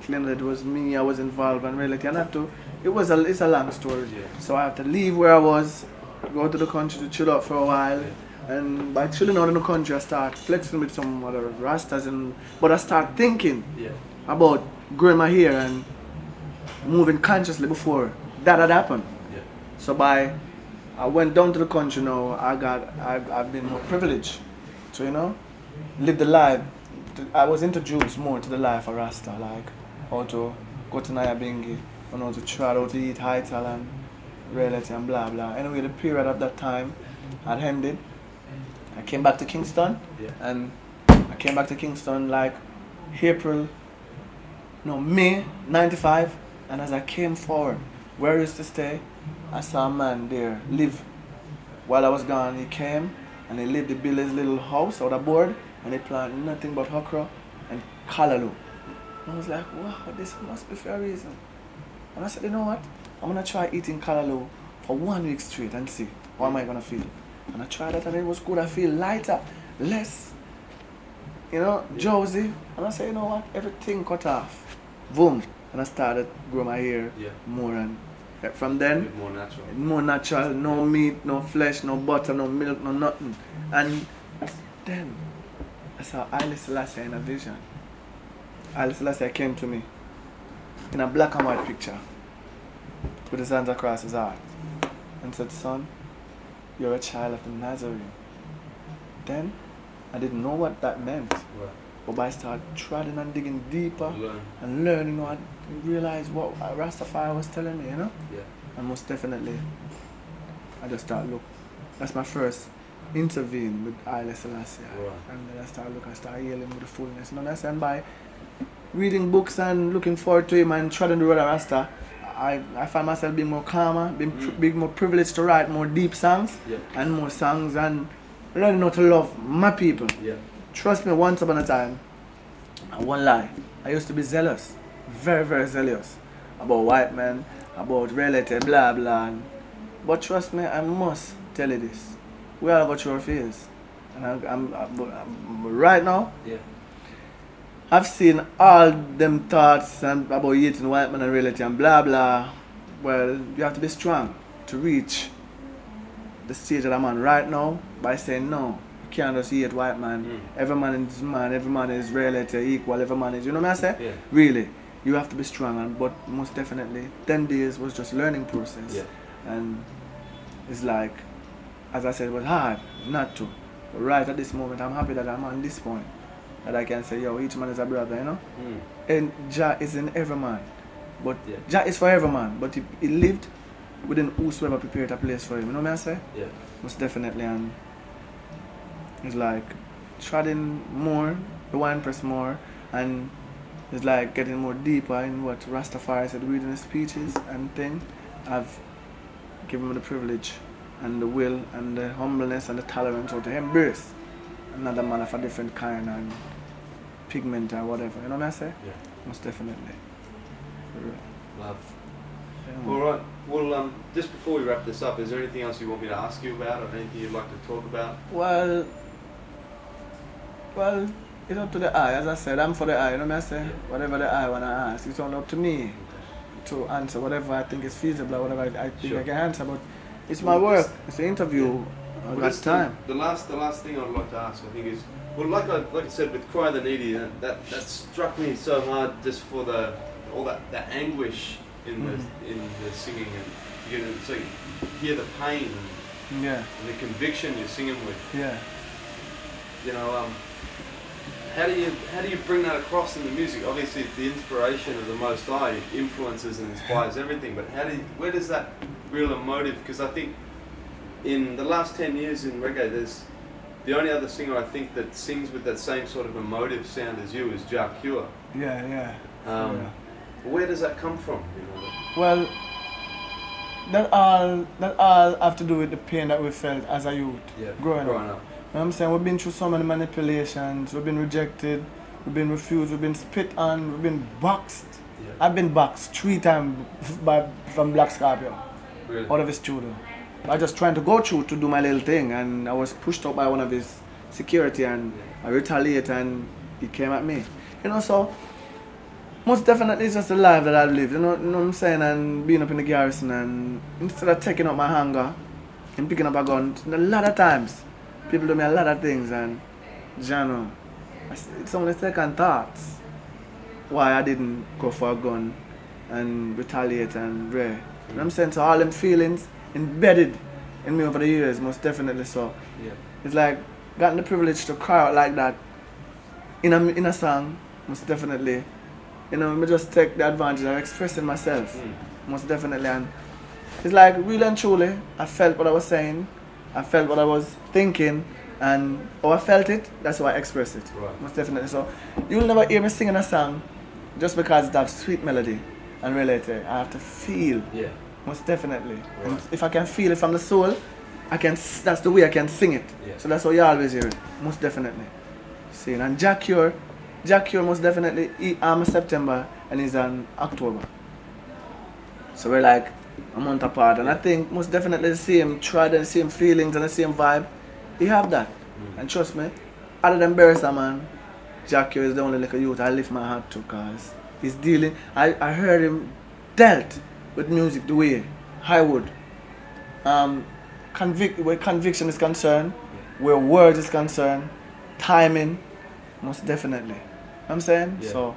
claim that it was me, I was involved, and really, and I have to, it's a long story. Yeah. So I have to leave where I was, go to the country to chill out for a while. And by chilling out in the country, I start flexing with some other Rastas, but I start thinking about growing my hair and moving consciously before that had happened. Yeah. So I went down to the country now, I've been more privileged to, you know, live the life. I was introduced more to the life of Rasta, like how to go to Nyabinghi, and how to try how to eat Haital and reality and blah blah. Anyway, the period of that time had ended. I came back to Kingston, and I came back to Kingston like May 95, and as I came forward, where I used to stay, I saw a man there live. While I was gone, he came and he lived in Billy's little house on the board, and he planted nothing but okra and kalalu. And I was like, wow, this must be for a reason. And I said, you know what? I'm gonna try eating kalalu for 1 week straight and see how am I gonna feel. And I tried that, and it was good. I feel lighter, less, you know, drowsy. And I said, you know what? Everything cut off. Boom. And I started growing my hair more, and from then, more natural, no meat, no flesh, no butter, no milk, no nothing. And then I saw Haile Selassie in a vision. Haile Selassie came to me in a black and white picture with his hands across his heart and said, son, you're a child of the Nazarene. Then I didn't know what that meant. Right. But I started treading and digging deeper and learning, and realized what Rastafari was telling me, you know? Yeah. And most definitely, I just started look. That's my first intervene with Haile Selassie. Right. And then I started looking, I started healing with the fullness. You know, and by reading books and looking forward to him and treading the road of Rasta, I find myself being more calmer, being more privileged to write more deep songs and more songs, and learning how to love my people. Yeah. Trust me, once upon a time, I won't lie, I used to be zealous, very, very zealous about white men, about reality, blah, blah. But trust me, I must tell you this. We all got your fears. And I'm right now, I've seen all them thoughts and about hating white men and reality and blah, blah. Well, you have to be strong to reach the stage that I'm on right now by saying no. Can't just hate white man. Every man is man, every man is relative, equal, every man is, you know what I say? Yeah. Really, you have to be strong, but most definitely, 10 days was just learning process. Yeah. And it's like, as I said, it was hard not to. But right at this moment, I'm happy that I'm on this point, that I can say, yo, each man is a brother, you know? And Jah is in every man. But Jah is for every man, but he lived within whosoever prepared a place for him, you know what I say? Yeah. Most definitely. And it's like treading more, the wine press more, and it's like getting more deeper in what Rastafari said, reading his speeches and things. I've given him the privilege and the will and the humbleness and the tolerance to embrace another man of a different kind and pigment or whatever. You know what I say? Yeah. Most definitely. For real. Love. Yeah. All right. Well, just before we wrap this up, is there anything else you want me to ask you about, or anything you'd like to talk about? Well, it's up to the eye. As I said, I'm for the eye. You know what I say? Yeah. Whatever the eye wanna ask, it's all up to me to answer whatever I think is feasible, or whatever I think I can answer. But it's my work. It's the interview. Yeah. That's time. The last thing I'd like to ask, I think, is like I said with Cry the Needy, that struck me so hard just for the all that anguish. In the singing, and you know, so you hear the pain and the conviction you're singing with. Yeah. You know, how do you bring that across in the music? Obviously, the inspiration of the Most High influences and inspires everything. But where does that real emotive? Because I think in the last 10 years in reggae, there's the only other singer I think that sings with that same sort of emotive sound as you is Jah Cure. Where does that come from? Well, that all have to do with the pain that we felt as a youth growing up. You know what I'm saying? We've been through so many manipulations, we've been rejected, we've been refused, we've been spit on, we've been boxed. Yeah. I've been boxed 3 times from Black Scorpio out of his studio. I was just trying to go through to do my little thing, and I was pushed up by one of his security, and I retaliate, and he came at me. You know, so most definitely it's just the life that I've lived, you know what I'm saying, and being up in the garrison, and instead of taking up my hanger and picking up a gun, a lot of times people do me a lot of things, and you know, it's only second thoughts why I didn't go for a gun and retaliate and rare. You know what I'm saying? So all them feelings embedded in me over the years, most definitely so. Yeah. It's like gotten the privilege to cry out like that in a song, most definitely. You know, me just take the advantage of expressing myself, most definitely. And it's like, really and truly, I felt what I was saying, I felt what I was thinking, and how I felt it, that's how I express it, right. Most definitely. So you'll never hear me singing a song just because it has sweet melody and related. I have to feel, yeah, most definitely. Right. And if I can feel it from the soul, that's the way I can sing it. Yeah. So that's how you always hear it, most definitely. Sing. And Jah Cure most definitely, I'm a September and he's an October. So we're like a month apart, and yeah. I think most definitely the same tried and the same feelings and the same vibe. He have that. And trust me, other than Beres Hammond, Jah Cure is the only little youth I lift my heart to, cause he's dealing, I heard him dealt with music the way I would. Where conviction is concerned, where words is concerned, timing, most definitely. You know what I'm saying? Yeah. So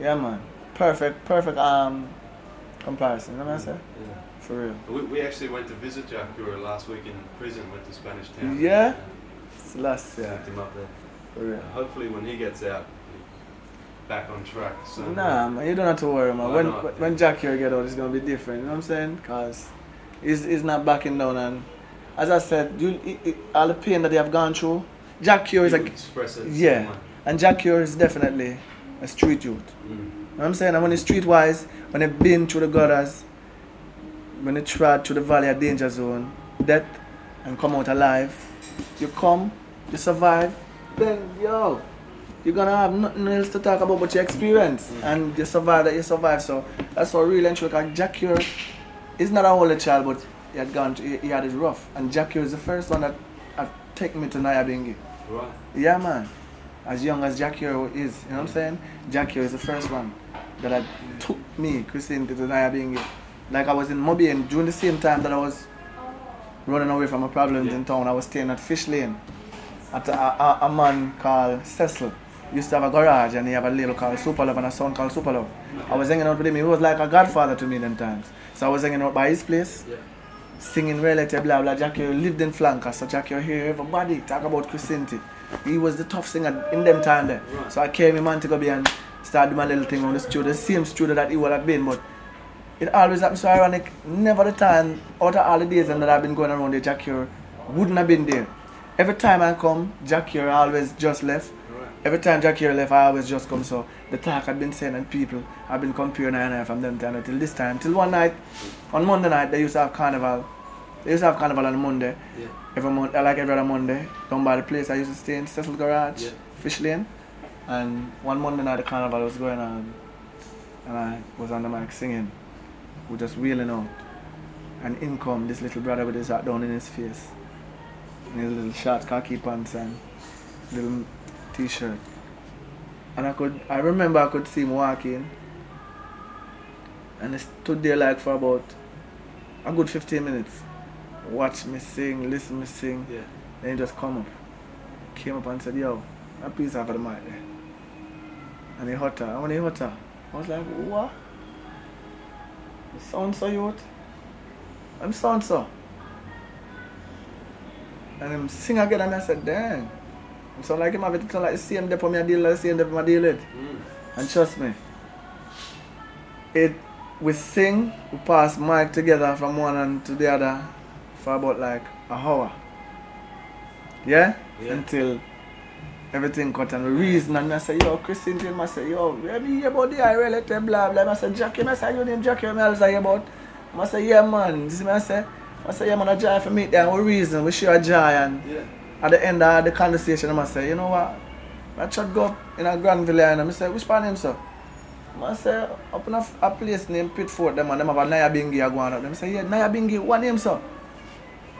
yeah, man. Perfect comparison, you know what I'm saying? Yeah. For real. We actually went to visit Jah Cure last week in prison, went to Spanish Town. Yeah? Selassie. Picked him up there. For real. Hopefully when he gets out, back on track. So nah, man, you don't have to worry, man. When Jah Cure get out, it's going to be different, you know what I'm saying? Because he's not backing down, and as I said, all the pain that they have gone through, Jah Cure is like, yeah, someone. And Jah Cure is definitely a street youth. You know what I'm saying? And when he's streetwise, when they've been through the gutters, when they trod through the valley of danger zone, death, and come out alive, you survive, then yo, you're gonna have nothing else to talk about but your experience, and you survive. So that's what really and true. Because Jah Cure is not an only child, but he had it rough, and Jah Cure is the first one that had taken me to Nyabinghi. Right. Yeah, man. As young as Jah Cure is, you know what I'm saying? Jah Cure is the first one that had took me, Chrisinti, to Nyabinghi. Like I was in Moby, and during the same time that I was running away from my problems in town, I was staying at Fish Lane. At a man called Cecil. He used to have a garage, and he had a label called Super Love and a son called Super Love. I was hanging out with him. He was like a godfather to me them times. So I was hanging out by his place, singing relative, blah, blah. Jah Cure lived in Flanker, so Jah Cure hear everybody talk about Chrisinti. He was the tough singer in them time there. Right. So I came in Montego Bay and started my little thing on the studio, the same studio that he would have been, but it always happens so ironic. Never the time, out of all the days that I've been going around there, Jah Cure wouldn't have been there. Every time I come, Jah Cure always just left. Every time Jah Cure left, I always just come. So the talk I've been saying, and people I've been comparing I from them time until this time. Till one night, on Monday night, they used to have carnival. They used to have carnival on Monday. Yeah. Every month, like every other Monday, down by the place I used to stay in, Cecil Garage, Fish Lane. And one Monday night, the carnival was going on, and I was on the mic singing. We're just wheeling out. And in come this little brother with his hat down in his face, in his little short khaki pants and little t-shirt, and I remember I could see him walking, and he stood there like for about a good 15 minutes, watch me sing, listen me sing, then he just came up and said, yo, a piece of the mic there, and he hurt her, and when he hurt her, I was like, what? You sound so youth, I'm sound so, and him sing again, and I said, dang. So like him have it like the same day for me deal it. And trust me, we sing, we pass mic together from one end to the other for about like an hour. Yeah? Until everything cut and we reason, and I say, yo, Chrisinti, I say, yo, let me hear about the relative, blah blah. I say, Jackie, I say, your name Jackie, what else are you about? I say, yeah man, this I say, yeah man, I joy for me there, we reason, we share a joy, and at the end of the conversation, I say, you know what? I tried to go up in a Granville, and I say, which part name, sir? I say, up in a place named Pitford, them have a Nyabinghi, I go on up. They say, yeah, Nyabinghi, what name, sir?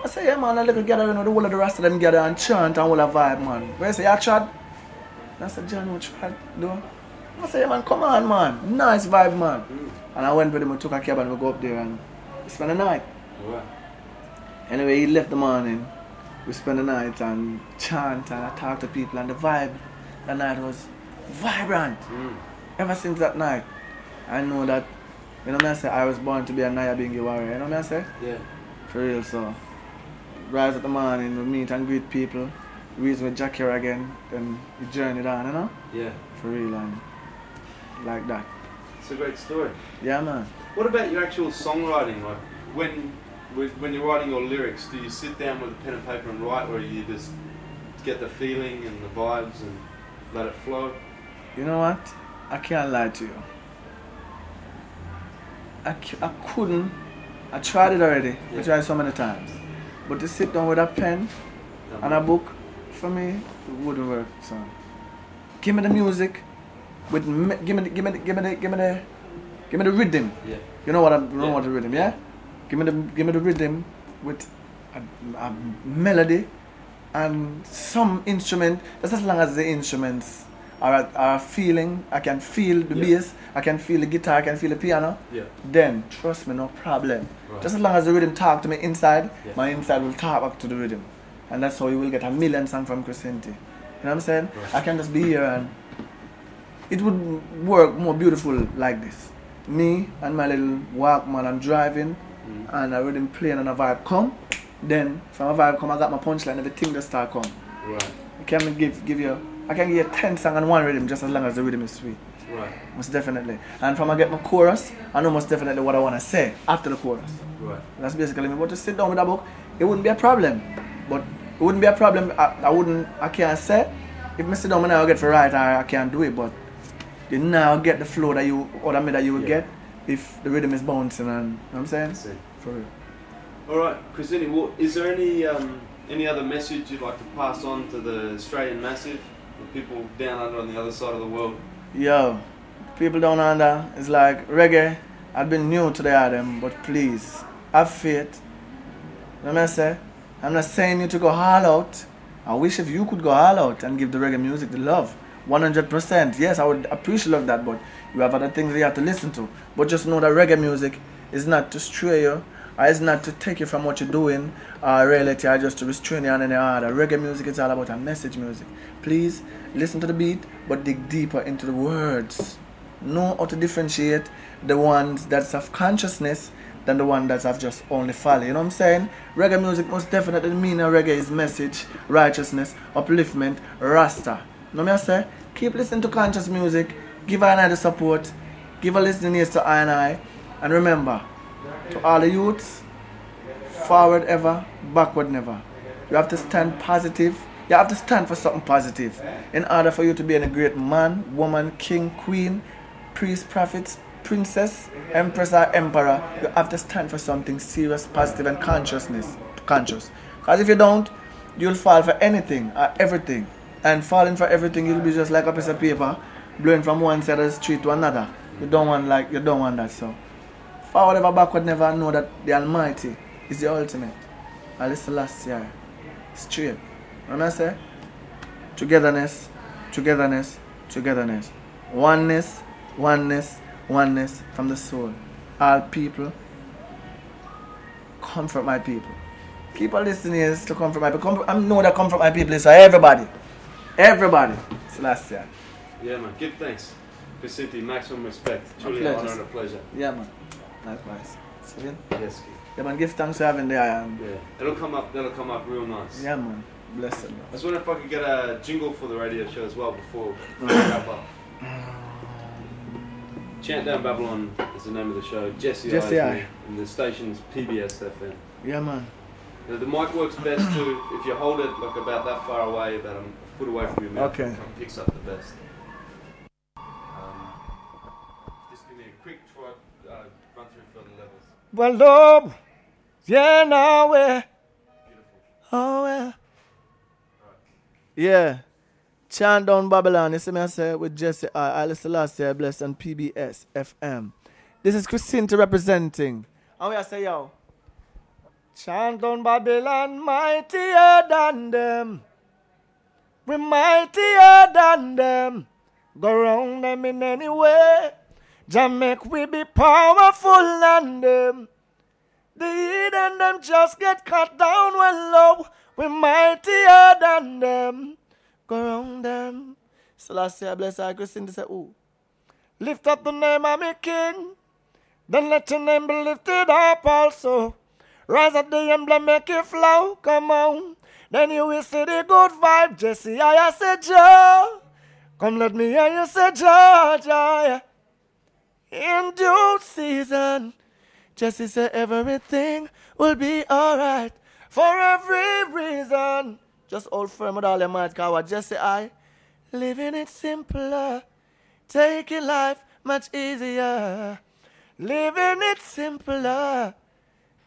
I say, yeah, man, I look gather, you know, the whole of the rest of them gather and chant and all a vibe, man. Where say, yeah, Chad? And I said, John, what Chad do? I say, yeah, man, come on, man. Nice vibe, man. Mm. And I went with him and took a cab and we go up there and we spent the night. Wow. Anyway, he left the morning. We spent the night and chant and I talked to people and the vibe that night was vibrant. Mm. Ever since that night, I know that, you know what I say, I was born to be a Nyabinghi warrior, you know what I say? Yeah. For real, so. Rise at the morning, we meet and greet people, we with Jah Cure again, then we journeyed on, you know? Yeah. For real, and like that. It's a great story. Yeah, man. What about your actual songwriting? Like, when you're writing your lyrics, do you sit down with a pen and paper and write, or do you just get the feeling and the vibes and let it flow? You know what? I can't lie to you. I couldn't. I tried it already. Yeah. I tried so many times. But to sit down with a pen and a book, for me, it wouldn't work. So, give me the music. Give me the rhythm. Yeah. You know what the rhythm, yeah? Give me the rhythm with a melody and some instrument. Just as long as the instruments are a feeling, I can feel the bass, I can feel the guitar, I can feel the piano, then trust me, no problem. Right. Just as long as the rhythm talks to me inside, my inside will talk back to the rhythm. And that's how you will get a million songs from Chrisinti. You know what I'm saying? Right. I can just be here and it would work more beautiful like this. Me and my little Walkman, I'm driving and a rhythm playing and a vibe come. Then from a vibe come, I got my punchline and everything just start come. Right. I can give you 10 songs and one rhythm just as long as the rhythm is sweet. Right. Most definitely. And from I get my chorus, I know most definitely what I want to say after the chorus. Right. That's basically me. But to sit down with a book, it wouldn't be a problem. But it wouldn't be a problem. I can't say. If I sit down and I get for right, I can't do it. But you now get the flow that you, or the that you will get if the rhythm is bouncing. And you know what I'm saying? That's it. For real. All right, Chrisinti, is there any other message you'd like to pass on to the Australian massive? People down under on the other side of the world. Yo, people down under, it's like reggae. I've been new to the item, but please, have faith. You know what I say? I'm not saying you to go all out. I wish if you could go all out and give the reggae music the love. 100%. Yes, I would appreciate that, but you have other things that you have to listen to. But just know that reggae music is not to stray you, or it's not to take you from what you're doing, or reality, or just to restrain you on any other. Reggae music is all about a message music. Please listen to the beat, but dig deeper into the words. Know how to differentiate the ones that's of consciousness than the one that's of just only folly. You know what I'm saying? Reggae music most definitely mean reggae is message, righteousness, upliftment, rasta. You know what I say? Keep listening to conscious music. Give I&I the support. Give a listening ears to I&I. And remember, to all the youths, forward ever, backward never. You have to stand positive. You have to stand for something positive in order for you to be a great man, woman, king, queen, priest, prophet, princess, empress or emperor. You have to stand for something serious, positive and conscious. Because if you don't, you'll fall for anything or everything. And falling for everything, you'll be just like a piece of paper blowing from one side of the street to another. You don't want that, so. Forward ever, backward never, know that the Almighty is the ultimate. Haile Selassie, straight. And I say, togetherness, togetherness, togetherness. Oneness, oneness, oneness from the soul. All people, comfort my people. Keep on listening is to comfort my people. I know that comfort my people is for everybody. Everybody. Celestia. Yeah, man. Give thanks. Chrisinti, maximum respect. Truly an honor and a pleasure. Yeah, man. Likewise. See you? Yes, kid. Yeah, man. Give thanks for having the yeah. That'll come up real nice. Yeah, man. Bless it, man. I was wondering if I could get a jingle for the radio show as well before we wrap up. Chant Down Babylon is the name of the show. Jesse I. And the station's PBS FM. Yeah, man. The mic works best too if you hold it like about that far away, about a foot away from your mouth. Okay. It picks up the best. Just give me a quick run through for the levels. Well, love, yeah, now we're. Oh, well. Yeah, Chant Down Babylon, you see me I say with Jesse I, Haile Selassie, blessed on PBS FM. This is Chrisinti representing. And we I say, yo, Chant down Babylon, mightier than them. We're mightier than them. Go round them in any way. Jah make we be powerful than them. The heathen them just get cut down when low. We're mightier than them. Go round them. Selassie, I bless our Chrisinti, say, ooh. Lift up the name of me king. Then let your name be lifted up also. Rise up the emblem, make it flow, come on. Then you will see the good vibe. Jesse, I say Jah. Come let me hear you say Jah, Jah. In due season, Jesse say everything will be alright. For every reason. Just hold firm with all your might, cause Jesse I. Living it simpler. Taking life much easier. Living it simpler.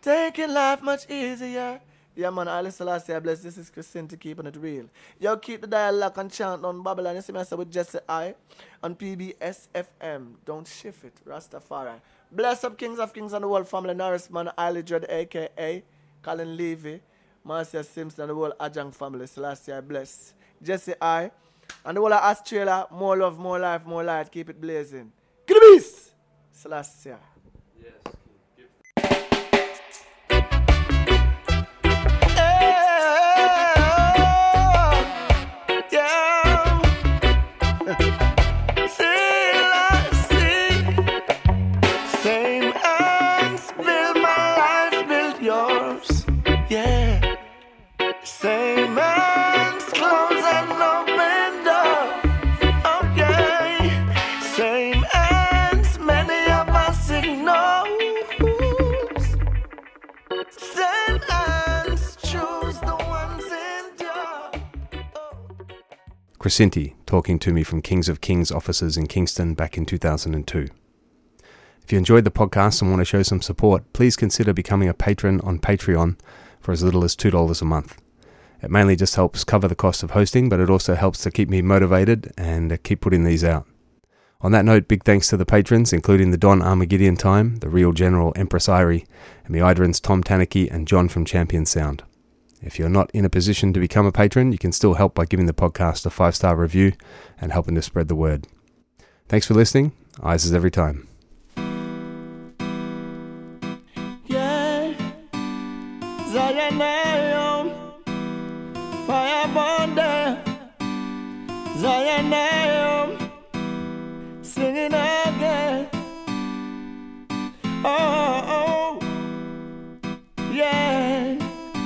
Taking life much easier. Yeah, man, Haile Selassie, I bless. This is Chrisinti keeping it real. Yo, keep the dialogue and Chant on Babylon. You see me with Jesse I on PBS FM. Don't shift it. Rastafari. Bless up Kings of Kings and the world family. Norris, man, Haile Dread, a.k.a. Colin Levy, Marcia Simpson and the whole Ajang family. Selassie, I bless. Jesse I. And the whole of Australia, more love, more life, more light. Keep it blazing. Give the beast! Celestia. Yes. Chrisinti talking to me from Kings of Kings offices in Kingston back in 2002. If you enjoyed the podcast and want to show some support, please consider becoming a patron on Patreon for as little as $2 a month. It mainly just helps cover the cost of hosting, but it also helps to keep me motivated and keep putting these out. On that note, big thanks to the patrons, including the Don Armageddon Time, the Real General Empress Irie, and the Idrins Tom Tanaki and John from Champion Sound. If you're not in a position to become a patron, you can still help by giving the podcast a 5-star review and helping to spread the word. Thanks for listening. Eyes is every time. Yeah, Zion, fire burn there. Zion, singing again. Oh, oh, yeah.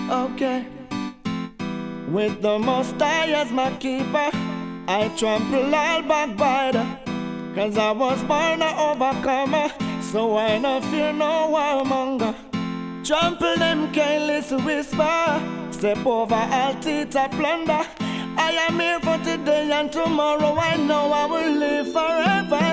Okay. With the Most High as my keeper, I trample all backbiter. 'Cause I was born an overcomer, so I no fear no warmonger. Trample them careless whisper, step over all teeter plunder. I am here for today and tomorrow. I know I will live forever.